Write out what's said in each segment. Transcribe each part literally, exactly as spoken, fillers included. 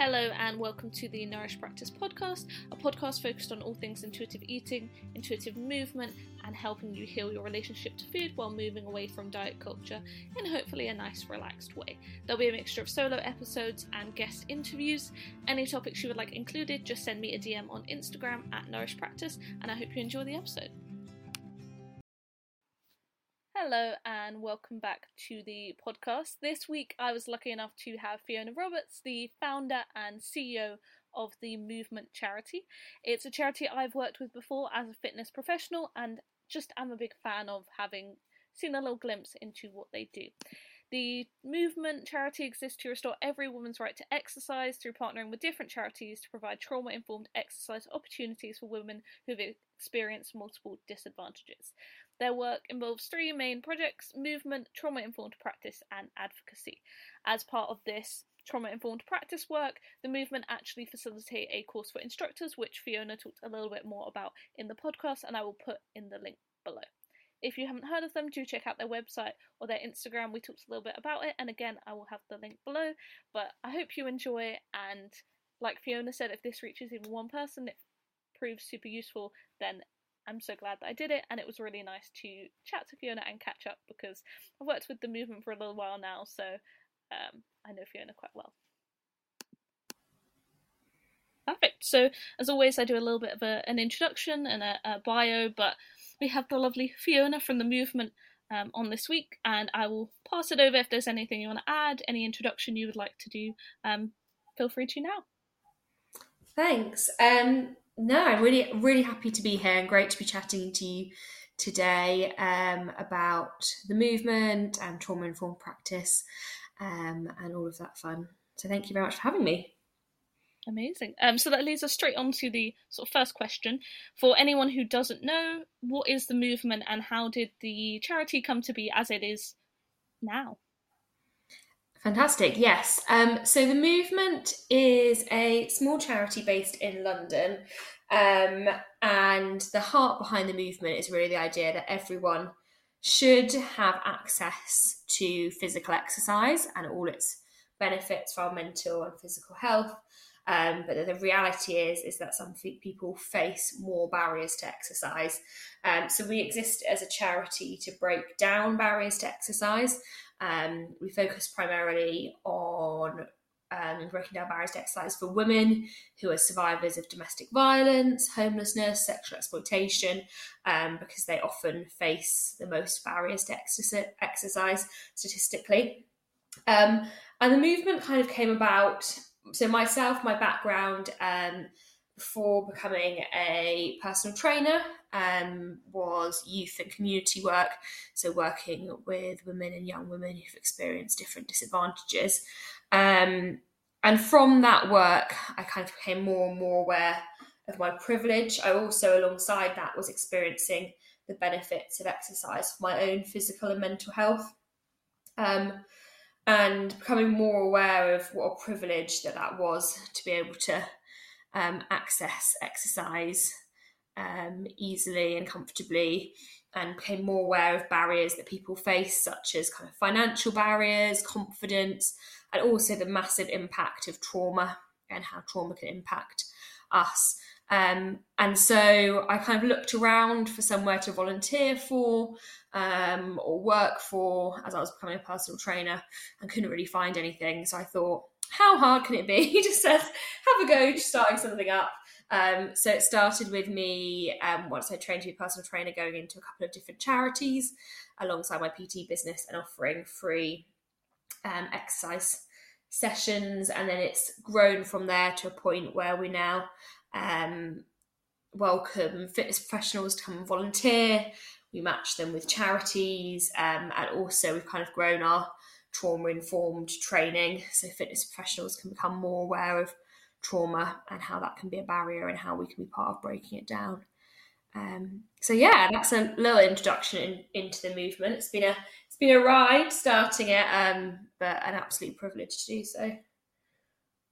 Hello and welcome to the Nourish Practice podcast, a podcast focused on all things intuitive eating, intuitive movement and helping you heal your relationship to food while moving away from diet culture in hopefully a nice relaxed way. There'll be a mixture of solo episodes and guest interviews. Any topics you would like included, just send me a D M on Instagram at Nourish Practice, and I hope you enjoy the episode. Hello and welcome back to the podcast. This week I was lucky enough to have Fiona Roberts, the founder and C E O of The Movement Charity. It's a charity I've worked with before as a fitness professional, and just am a big fan of having seen a little glimpse into what they do. The Movement Charity exists to restore every woman's right to exercise through partnering with different charities to provide trauma-informed exercise opportunities for women who have experienced multiple disadvantages. Their work involves three main projects: movement, trauma-informed practice, and advocacy. As part of this trauma-informed practice work, the movement actually facilitate a course for instructors, which Fiona talked a little bit more about in the podcast, and I will put in the link below. If you haven't heard of them, do check out their website or their Instagram. We talked a little bit about it, and again, I will have the link below. But I hope you enjoy, and like Fiona said, if this reaches even one person, it proves super useful, then I'm so glad that I did it. And it was really nice to chat to Fiona and catch up, because I've worked with the movement for a little while now, so um, I know Fiona quite well. Perfect. So as always, I do a little bit of a, an introduction and a, a bio, but we have the lovely Fiona from The Movement um, on this week, and I will pass it over. If there's anything you want to add, any introduction you would like to do, um, feel free to now. Thanks. Um, no, I'm really, really happy to be here and great to be chatting to you today um, about the movement and trauma-informed practice um, and all of that fun. So thank you very much for having me. Amazing. Um, so that leads us straight on to the sort of first question. For anyone who doesn't know, what is the movement and how did the charity come to be as it is now? Fantastic, yes. Um, so the movement is a small charity based in London, um, and the heart behind the movement is really the idea that everyone should have access to physical exercise and all its benefits for our mental and physical health. Um, but the reality is, is that some people face more barriers to exercise. Um, so we exist as a charity to break down barriers to exercise. Um, we focus primarily on um, breaking down barriers to exercise for women who are survivors of domestic violence, homelessness, sexual exploitation, um, because they often face the most barriers to ex- exercise statistically. Um, and the movement kind of came about. So myself, my background um, before becoming a personal trainer um, was youth and community work. So working with women and young women who've experienced different disadvantages. Um, and from that work, I kind of became more and more aware of my privilege. I also, alongside that, was experiencing the benefits of exercise for my own physical and mental health. Um, and becoming more aware of what a privilege that that was to be able to um, access exercise um, easily and comfortably, and became more aware of barriers that people face, such as kind of financial barriers, confidence, and also the massive impact of trauma and how trauma can impact us. Um, and so I kind of looked around for somewhere to volunteer for um, or work for, as I was becoming a personal trainer, and couldn't really find anything. So I thought, how hard can it be? He just says, have a go, just starting something up. Um, so it started with me, um, once I trained to be a personal trainer, going into a couple of different charities alongside my P T business and offering free um, exercise sessions. And then it's grown from there to a point where we now um welcome fitness professionals to come and volunteer. We match them with charities, um, and also we've kind of grown our trauma-informed training, so fitness professionals can become more aware of trauma and how that can be a barrier and how we can be part of breaking it down. Um, so yeah, that's a little introduction in, into the movement. It's been a it's been a ride starting it, um, but an absolute privilege to do so.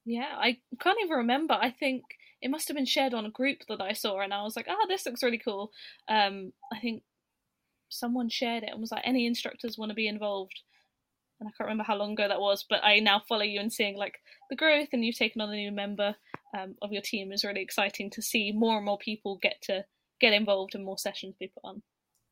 Yeah, I can't even remember. I think it must have been shared on a group that I saw, and I was like, oh, this looks really cool. Um, I think someone shared it and was like, any instructors want to be involved? and I can't remember how long ago that was, but I now follow you and seeing like the growth, and you've taken on a new member um, of your team is really exciting to see more and more people get to get involved and more sessions be put on.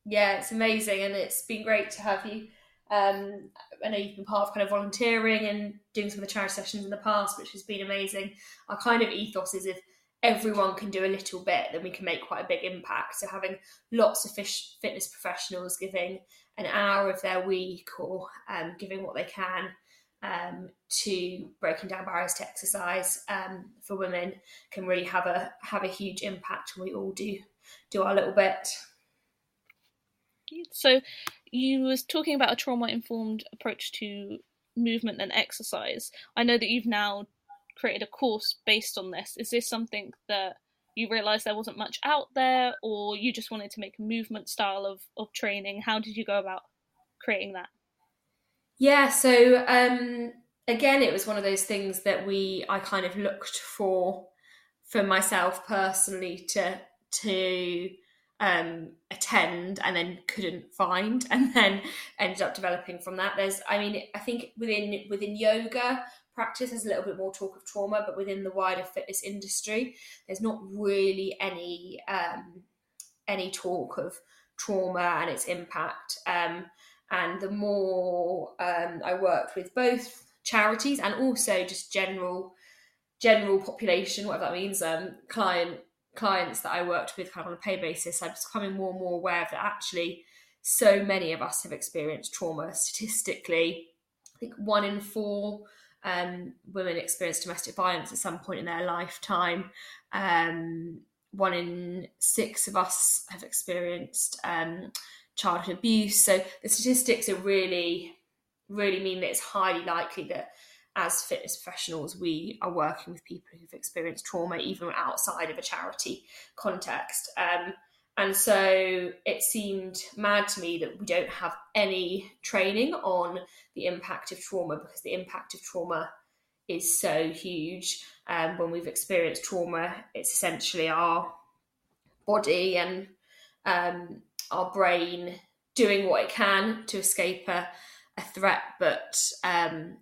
Yeah, it's amazing, and it's been great to have you. Um, I know you've been part of kind of volunteering and doing some of the charity sessions in the past, which has been amazing. Our kind of ethos is if everyone can do a little bit, then we can make quite a big impact. So having lots of fish, fitness professionals giving an hour of their week or um, giving what they can um, to breaking down barriers to exercise um, for women can really have a have a huge impact when we all do do our little bit. So you was talking about a trauma-informed approach to movement and exercise. I know that you've now created a course based on this. Is this something that you realised there wasn't much out there, or you just wanted to make a movement style of, of training? How did you go about creating that? Yeah, so um, again, it was one of those things that we I kind of looked for for myself personally to to um, attend and then couldn't find, and then ended up developing from that. There's, I mean, I think within within yoga practice there's a little bit more talk of trauma, but within the wider fitness industry there's not really any um any talk of trauma and its impact, um and the more um I worked with both charities and also just general general population, whatever that means, um client clients that I worked with kind of on a pay basis, I'm becoming more and more aware of that actually so many of us have experienced trauma. Statistically, I think one in four Um, women experience domestic violence at some point in their lifetime. Um, one in six of us have experienced um, childhood abuse. So the statistics are really, really mean that it's highly likely that as fitness professionals, we are working with people who've experienced trauma, even outside of a charity context. Um, and so it seemed mad to me that we don't have any training on the impact of trauma, because the impact of trauma is so huge. Um, when we've experienced trauma, it's essentially our body and um, our brain doing what it can to escape a, a threat, but um,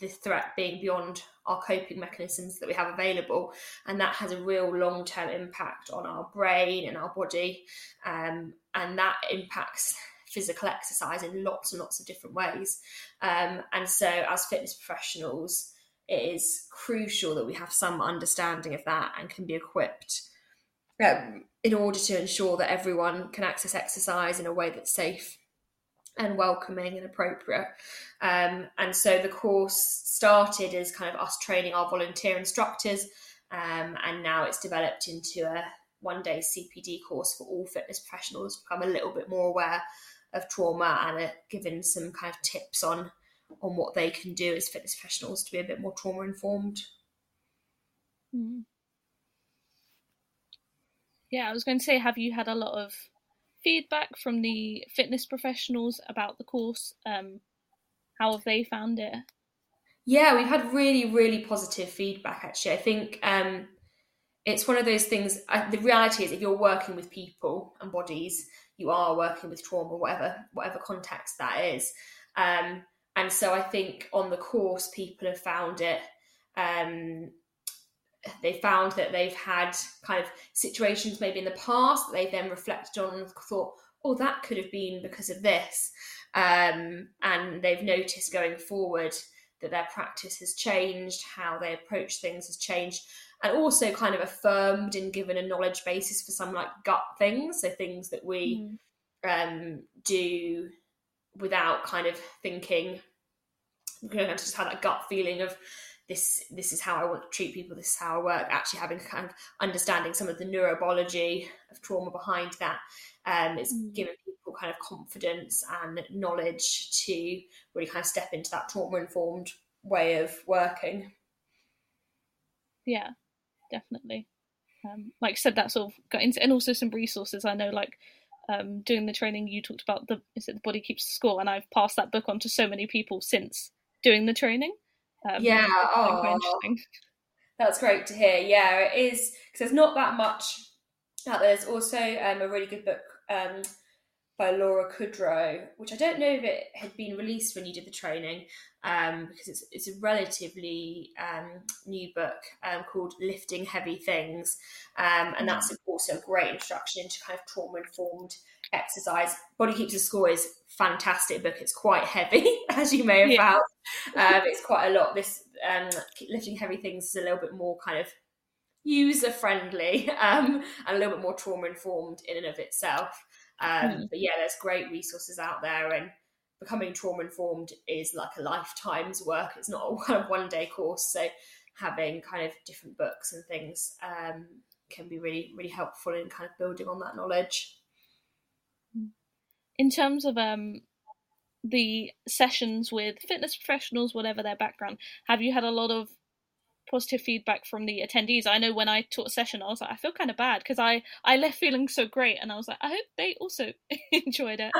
the threat being beyond our coping mechanisms that we have available, and that has a real long-term impact on our brain and our body, um, and that impacts physical exercise in lots and lots of different ways, um, and so as fitness professionals it is crucial that we have some understanding of that and can be equipped um, in order to ensure that everyone can access exercise in a way that's safe and welcoming and appropriate. Um, and so the course started as kind of us training our volunteer instructors, um, and now it's developed into a one-day C P D course for all fitness professionals to become a little bit more aware of trauma and uh, given some kind of tips on, on what they can do as fitness professionals to be a bit more trauma-informed. Yeah, I was going to say, have you had a lot of feedback from the fitness professionals about the course? Um, how have they found it? Yeah, we've had really, really positive feedback, actually. I think um, it's one of those things, I, the reality is if you're working with people and bodies, you are working with trauma, whatever whatever context that is. Um, and so I think on the course, people have found it, um, they found that they've had kind of situations maybe in the past that they've then reflected on and thought, oh, that could have been because of this. Um, and they've noticed going forward that their practice has changed, how they approach things has changed, and also kind of affirmed and given a knowledge basis for some like gut things. So things that we mm. um, do without kind of thinking, we're going to just have that gut feeling of, This this is how I want to treat people, this is how I work, actually having kind of understanding some of the neurobiology of trauma behind that. Um, it's mm. given people kind of confidence and knowledge to really kind of step into that trauma-informed way of working. Yeah, definitely. Um, like I said, that sort of got into, and also some resources. I know like um, doing the training, you talked about the, is it The Body Keeps the Score? And I've passed that book on to so many people since doing the training. Um, yeah, oh, that's great to hear. Yeah, it is, because there's not that much out there. There's also um, a really good book um, by Laura Kudrow, which I don't know if it had been released when you did the training, um, because it's, it's a relatively um, new book um, called Lifting Heavy Things. Um, and that's also a great introduction into kind of trauma-informed exercise. Body Keeps the Score is a fantastic book. It's quite heavy, as you may have yeah. found. Um, it's quite a lot. This um, Lifting Heavy Things is a little bit more kind of user-friendly um, and a little bit more trauma-informed in and of itself. Um, but yeah, there's great resources out there, and becoming trauma-informed is like a lifetime's work. It's not a kind of one-day course, so having kind of different books and things um, can be really, really helpful in kind of building on that knowledge. In terms of um, the sessions with fitness professionals, whatever their background, have you had a lot of positive feedback from the attendees? I know when I taught a session, I was like, I feel kind of bad because I, I left feeling so great, and I was like, I hope they also enjoyed it.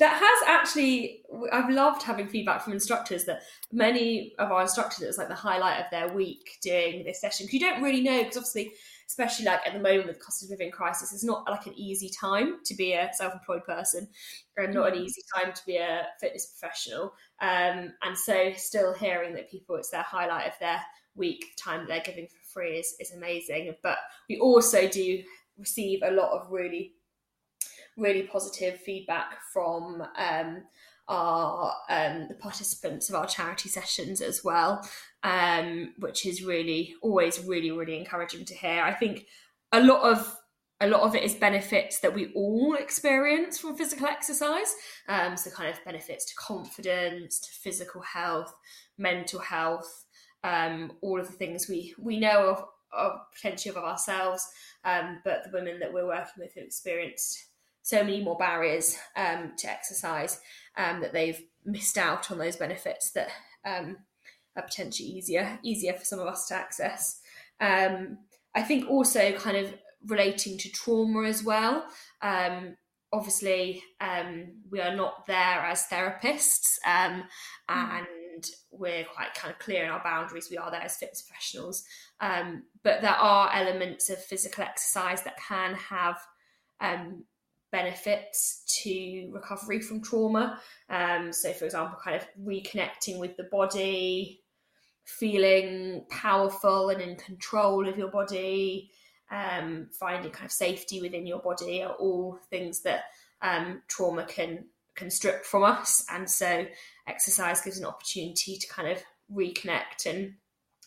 That has actually, I've loved having feedback from instructors, that many of our instructors, it was like the highlight of their week doing this session, because you don't really know, because obviously, especially like at the moment with the cost of living crisis, it's not like an easy time to be a self-employed person, and not an easy time to be a fitness professional. Um, and so still hearing that people, it's their highlight of their week, the time that they're giving for free is, is amazing. But we also do receive a lot of really, really positive feedback from um, our um, the participants of our charity sessions as well, um, which is really always really, really encouraging to hear. I think a lot of A lot of it is benefits that we all experience from physical exercise. Um, so kind of benefits to confidence, to physical health, mental health, um, all of the things we, we know of, of potentially of ourselves. Um, but the women that we're working with have experienced so many more barriers um, to exercise um, that they've missed out on those benefits that um, are potentially easier, easier for some of us to access. Um, I think also kind of relating to trauma as well. Um, obviously, um, we are not there as therapists, um, and mm. we're quite kind of clear in our boundaries. We are there as fitness professionals, um, but there are elements of physical exercise that can have um, benefits to recovery from trauma. Um, so, for example, kind of reconnecting with the body, feeling powerful and in control of your body, Um, finding kind of safety within your body are all things that um, trauma can can strip from us, and so exercise gives an opportunity to kind of reconnect and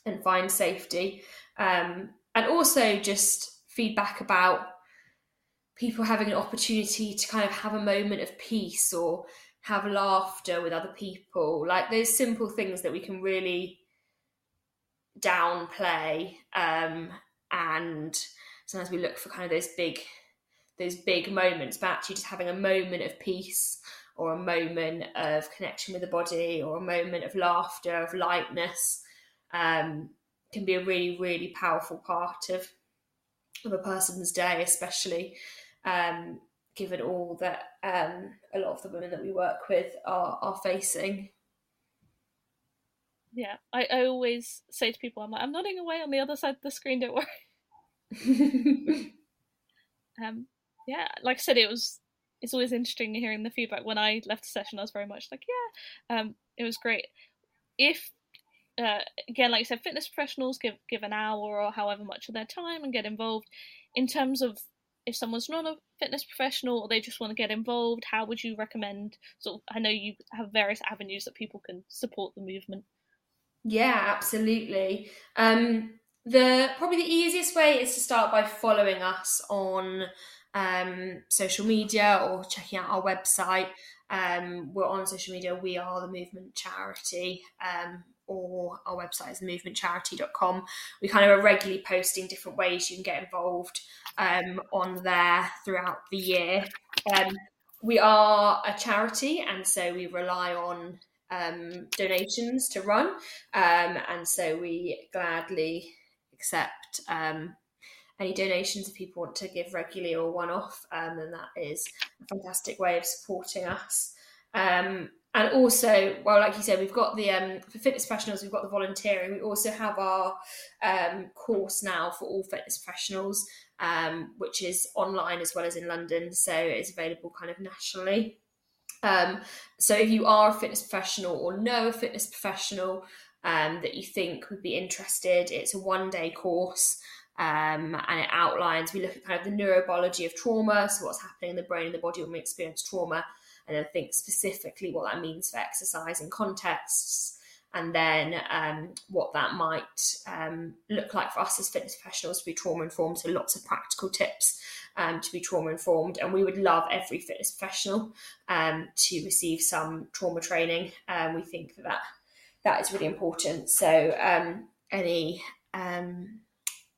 and find safety, um, and also just feedback about people having an opportunity to kind of have a moment of peace or have laughter with other people, like those simple things that we can really downplay. Um, And sometimes we look for kind of those big, those big moments, but actually just having a moment of peace or a moment of connection with the body or a moment of laughter, of lightness, um, can be a really, really powerful part of, of a person's day, especially um, given all that um, a lot of the women that we work with are, are facing. Yeah, I, I always say to people, I'm like, I'm nodding away on the other side of the screen, don't worry. um, yeah, like I said, it was, it's always interesting hearing the feedback. When I left the session, I was very much like, yeah, um, it was great. If, uh, again, like you said, fitness professionals give, give an hour or however much of their time and get involved. In terms of if someone's not a fitness professional or they just want to get involved, how would you recommend? Sort of, I know you have various avenues that people can support the movement. Yeah, absolutely. Um, the probably the easiest way is to start by following us on um, social media or checking out our website. Um, we're on social media. We are The Movement Charity, um, or our website is the movement charity dot com. We kind of are regularly posting different ways you can get involved um, on there throughout the year. Um, we are a charity, and so we rely on Um, donations to run, um, and so we gladly accept um, any donations if people want to give regularly or one-off, um, and that is a fantastic way of supporting us. Um, And also, well, like you said, we've got the, um, for fitness professionals, we've got the volunteering. We also have our um, course now for all fitness professionals, um, which is online as well as in London. So it's available kind of nationally. Um, so if you are a fitness professional or know a fitness professional um, that you think would be interested, it's a one-day course. Um, and it outlines, we look at kind of the neurobiology of trauma, so what's happening in the brain and the body when we experience trauma, and then think specifically what that means for exercise and contexts, and then um, what that might um, look like for us as fitness professionals to be trauma-informed, so lots of practical tips um, to be trauma-informed. And we would love every fitness professional um, to receive some trauma training. Um, we think that, that that is really important. So um, any... Um,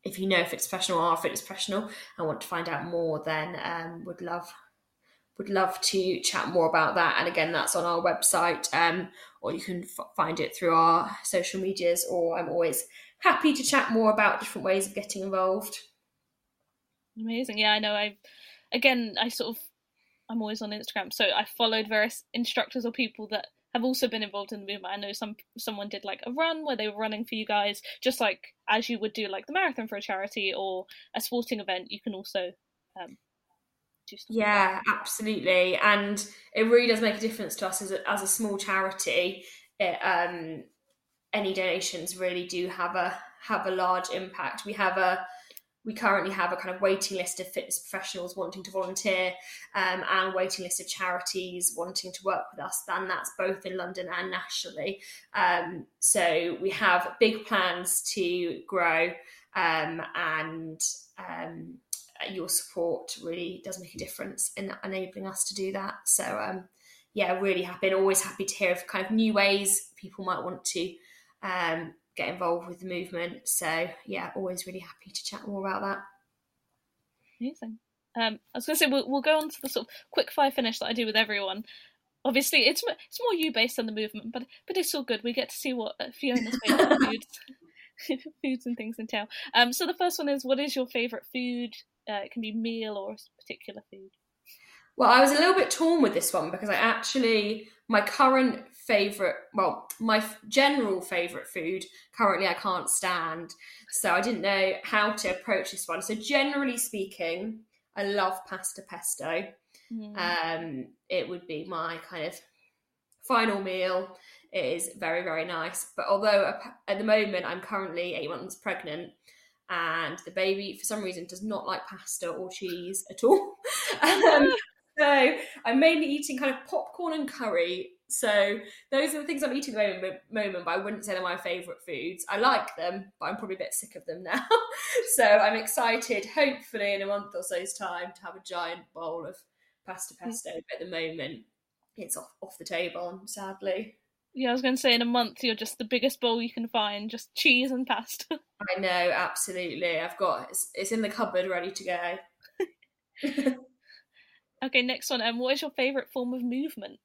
if you know a fitness professional or are a fitness professional and want to find out more, then um, would love would love to chat more about that. And again, that's on our website, um, or you can f- find it through our social medias, or I'm always happy to chat more about different ways of getting involved. Amazing. Yeah, I know. I Again, I sort of, I'm always on Instagram, so I followed various instructors or people that have also been involved in the movement. I know some someone did like a run where they were running for you guys, just like as you would do like the marathon for a charity or a sporting event. You can also um, do stuff. Yeah, like absolutely, and it really does make a difference to us as a, as a small charity. It, um, any donations really do have a have a large impact. We have a we currently have a kind of waiting list of fitness professionals wanting to volunteer um, and waiting list of charities wanting to work with us, and that's both in London and nationally. Um, so we have big plans to grow um, and um, your support really does make a difference in enabling us to do that. So um, yeah, really happy and always happy to hear of kind of new ways people might want to um, get involved with the movement. So yeah, always really happy to chat more about that. Amazing. Um, I was going to say, we'll, we'll go on to the sort of quick fire finish that I do with everyone. Obviously, it's it's more you based on the movement, but but it's all good. We get to see what Fiona's favourite foods, foods and things entail. Um, so the first one is, what is your favourite food? Uh, it can be meal or a particular food. Well, I was a little bit torn with this one because I actually, my current favourite, well, my f- general favourite food, currently I can't stand. So I didn't know how to approach this one. So generally speaking, I love pasta pesto. Mm. Um, it would be my kind of final meal. It is very, very nice. But although at the moment I'm currently eight months pregnant, and the baby, for some reason, does not like pasta or cheese at all. um, So I'm mainly eating kind of popcorn and curry. So those are the things I'm eating at the moment, but I wouldn't say they're my favourite foods. I like them, but I'm probably a bit sick of them now. So I'm excited, hopefully in a month or so's time, to have a giant bowl of pasta pesto. But at the moment, it's off, off the table, sadly. Yeah, I was going to say, in a month, you're just the biggest bowl you can find, just cheese and pasta. I know, absolutely. I've got, it's, it's in the cupboard ready to go. Okay, next one. Um, what is your favourite form of movement?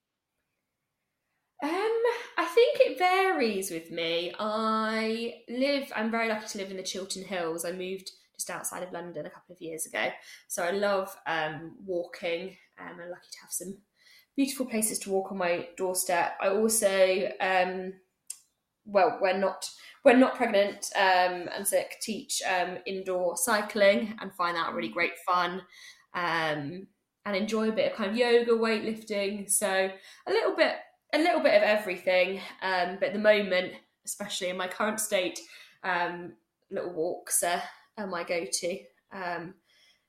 Um, I think it varies with me. I live, I'm very lucky to live in the Chiltern Hills. I moved just outside of London a couple of years ago. So I love um, walking. Um, I'm lucky to have some beautiful places to walk on my doorstep. I also, um, well, when not, when not pregnant um, and sick, teach um, indoor cycling and find that really great fun. Um and enjoy a bit of kind of yoga, weightlifting. So a little bit, a little bit of everything. Um, but at the moment, especially in my current state, um, little walks are, are my go-to, um,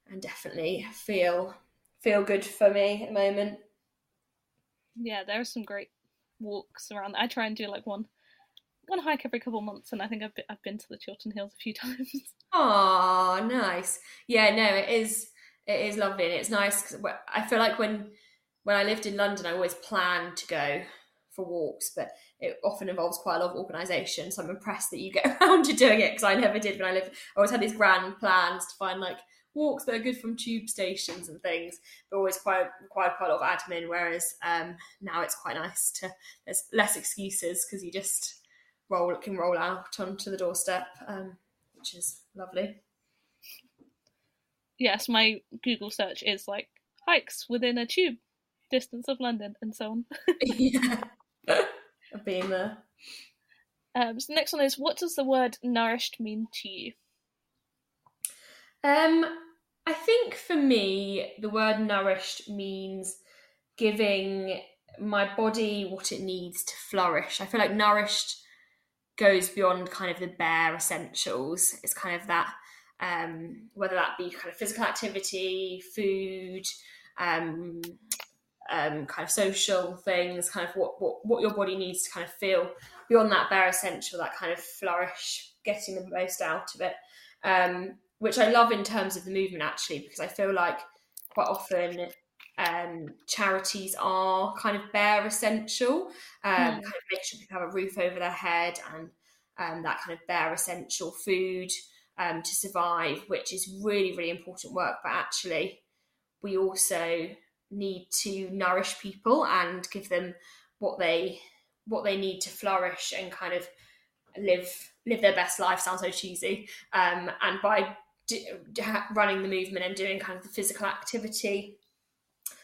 and definitely feel, feel good for me at the moment. Yeah, there are some great walks around. I try and do like one, one hike every couple of months, and I think I've been, I've been to the Chiltern Hills a few times. Oh, nice. Yeah, no, it is. It is lovely, and it's nice because I feel like when when I lived in London, I always planned to go for walks, but it often involves quite a lot of organisation. So I'm impressed that you get around to doing it, because I never did when I lived. I always had these grand plans to find like walks that are good from tube stations and things, but always quite required quite a lot of admin. Whereas um, now it's quite nice to, there's less excuses because you just roll can roll out onto the doorstep, um, which is lovely. Yes, my Google search is like hikes within a tube distance of London and so on. Yeah, I've been there. Um, so the next one is, what does the word nourished mean to you? Um, I think for me, the word nourished means giving my body what it needs to flourish. I feel like nourished goes beyond kind of the bare essentials. It's kind of that, um, whether that be kind of physical activity, food, um, um, kind of social things, kind of what, what, what your body needs to kind of feel beyond that bare essential, that kind of flourish, getting the most out of it. Um, which I love in terms of the movement, actually, because I feel like quite often um, charities are kind of bare essential, um, mm. kind of make sure people have a roof over their head and um, that kind of bare essential food um, to survive, which is really, really important work. But actually, we also need to nourish people and give them what they what they need to flourish and kind of live live their best life. Sounds so cheesy. Um, and by running the movement and doing kind of the physical activity,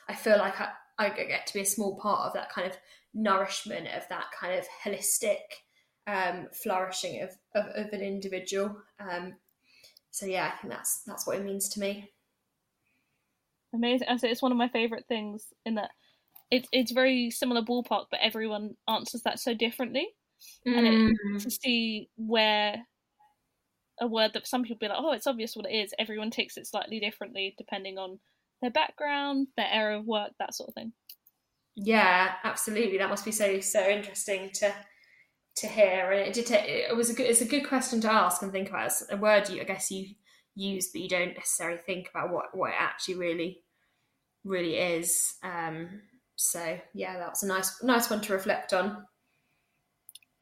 I feel like I, I get to be a small part of that kind of nourishment, of that kind of holistic um, flourishing of, of, of an individual. Um, so yeah, I think that's that's what it means to me. Amazing. And so it's one of my favourite things in that it, it's very similar ballpark, but everyone answers that so differently. Mm. And it's to see where a word that some people be like, oh, it's obvious what it is. Everyone takes it slightly differently depending on their background, their area of work, that sort of thing. Yeah, absolutely. That must be so so interesting to to hear. And it did take, it was a good it's a good question to ask and think about. It's a word you I guess you use, but you don't necessarily think about what, what it actually really really is. Um, so yeah, that was a nice nice one to reflect on.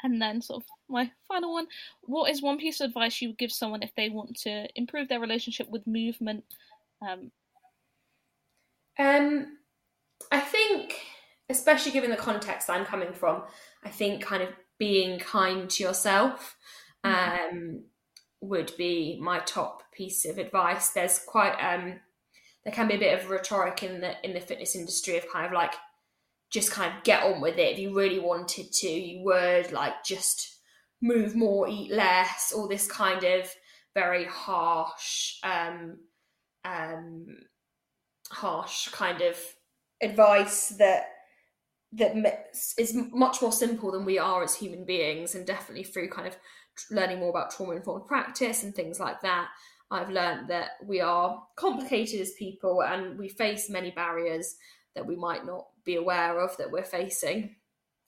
And then sort of my final one, what is one piece of advice you would give someone if they want to improve their relationship with movement? Um, um, I think, especially given the context I'm coming from, I think kind of being kind to yourself um, mm-hmm. would be my top piece of advice. There's quite, um, there can be a bit of rhetoric in the in the fitness industry of kind of like, just kind of get on with it. If you really wanted to, you would, like, just move more, eat less, all this kind of very harsh um um harsh kind of advice that that is much more simple than we are as human beings. And definitely through kind of learning more about trauma-informed practice and things like that, I've learned that we are complicated as people and we face many barriers that we might not be aware of that we're facing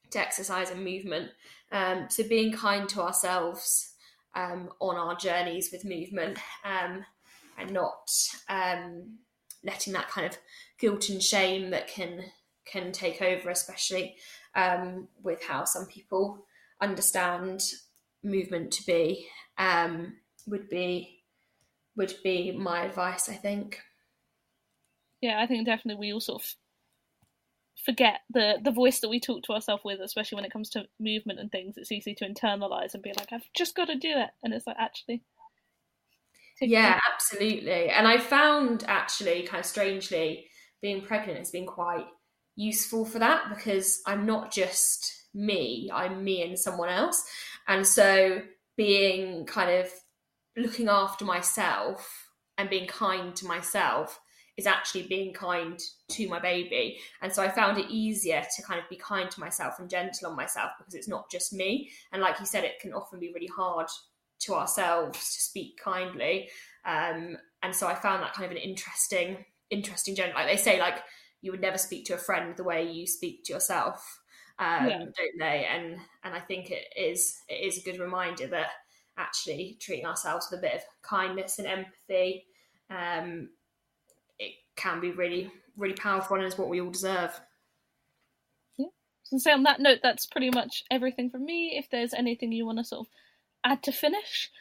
to exercise and movement. Um, so being kind to ourselves um, on our journeys with movement um, and not um, letting that kind of guilt and shame that can can take over, especially um, with how some people understand movement to be, um, would be would be my advice, I think. Yeah, I think definitely we all sort of forget the the voice that we talk to ourselves with, especially when it comes to movement and things. It's easy to internalize and be like, I've just got to do it, and it's like, actually yeah absolutely. And I found, actually, kind of strangely, being pregnant has been quite useful for that, because I'm not just me, I'm me and someone else. And so being kind of looking after myself and being kind to myself is actually being kind to my baby. And so I found it easier to kind of be kind to myself and gentle on myself, because it's not just me. And like you said, it can often be really hard to ourselves to speak kindly. Um, and so I found that kind of an interesting, interesting journey. Like they say, like, you would never speak to a friend the way you speak to yourself, um, yeah. don't they? And and I think it is it is a good reminder that actually treating ourselves with a bit of kindness and empathy um, it can be really, really powerful, and is what we all deserve. Yeah. So, say on that note, that's pretty much everything from me. If there's anything you want to sort of add to finish.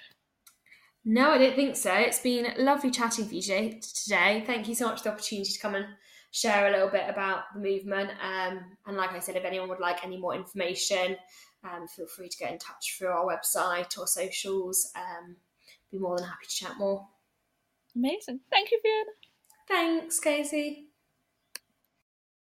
No, I don't think so. It's been lovely chatting for you today. Thank you so much for the opportunity to come and share a little bit about the movement. Um, and like I said, if anyone would like any more information, um, feel free to get in touch through our website or socials. Um, be more than happy to chat more. Amazing. Thank you, Fiona. Thanks, Kacie.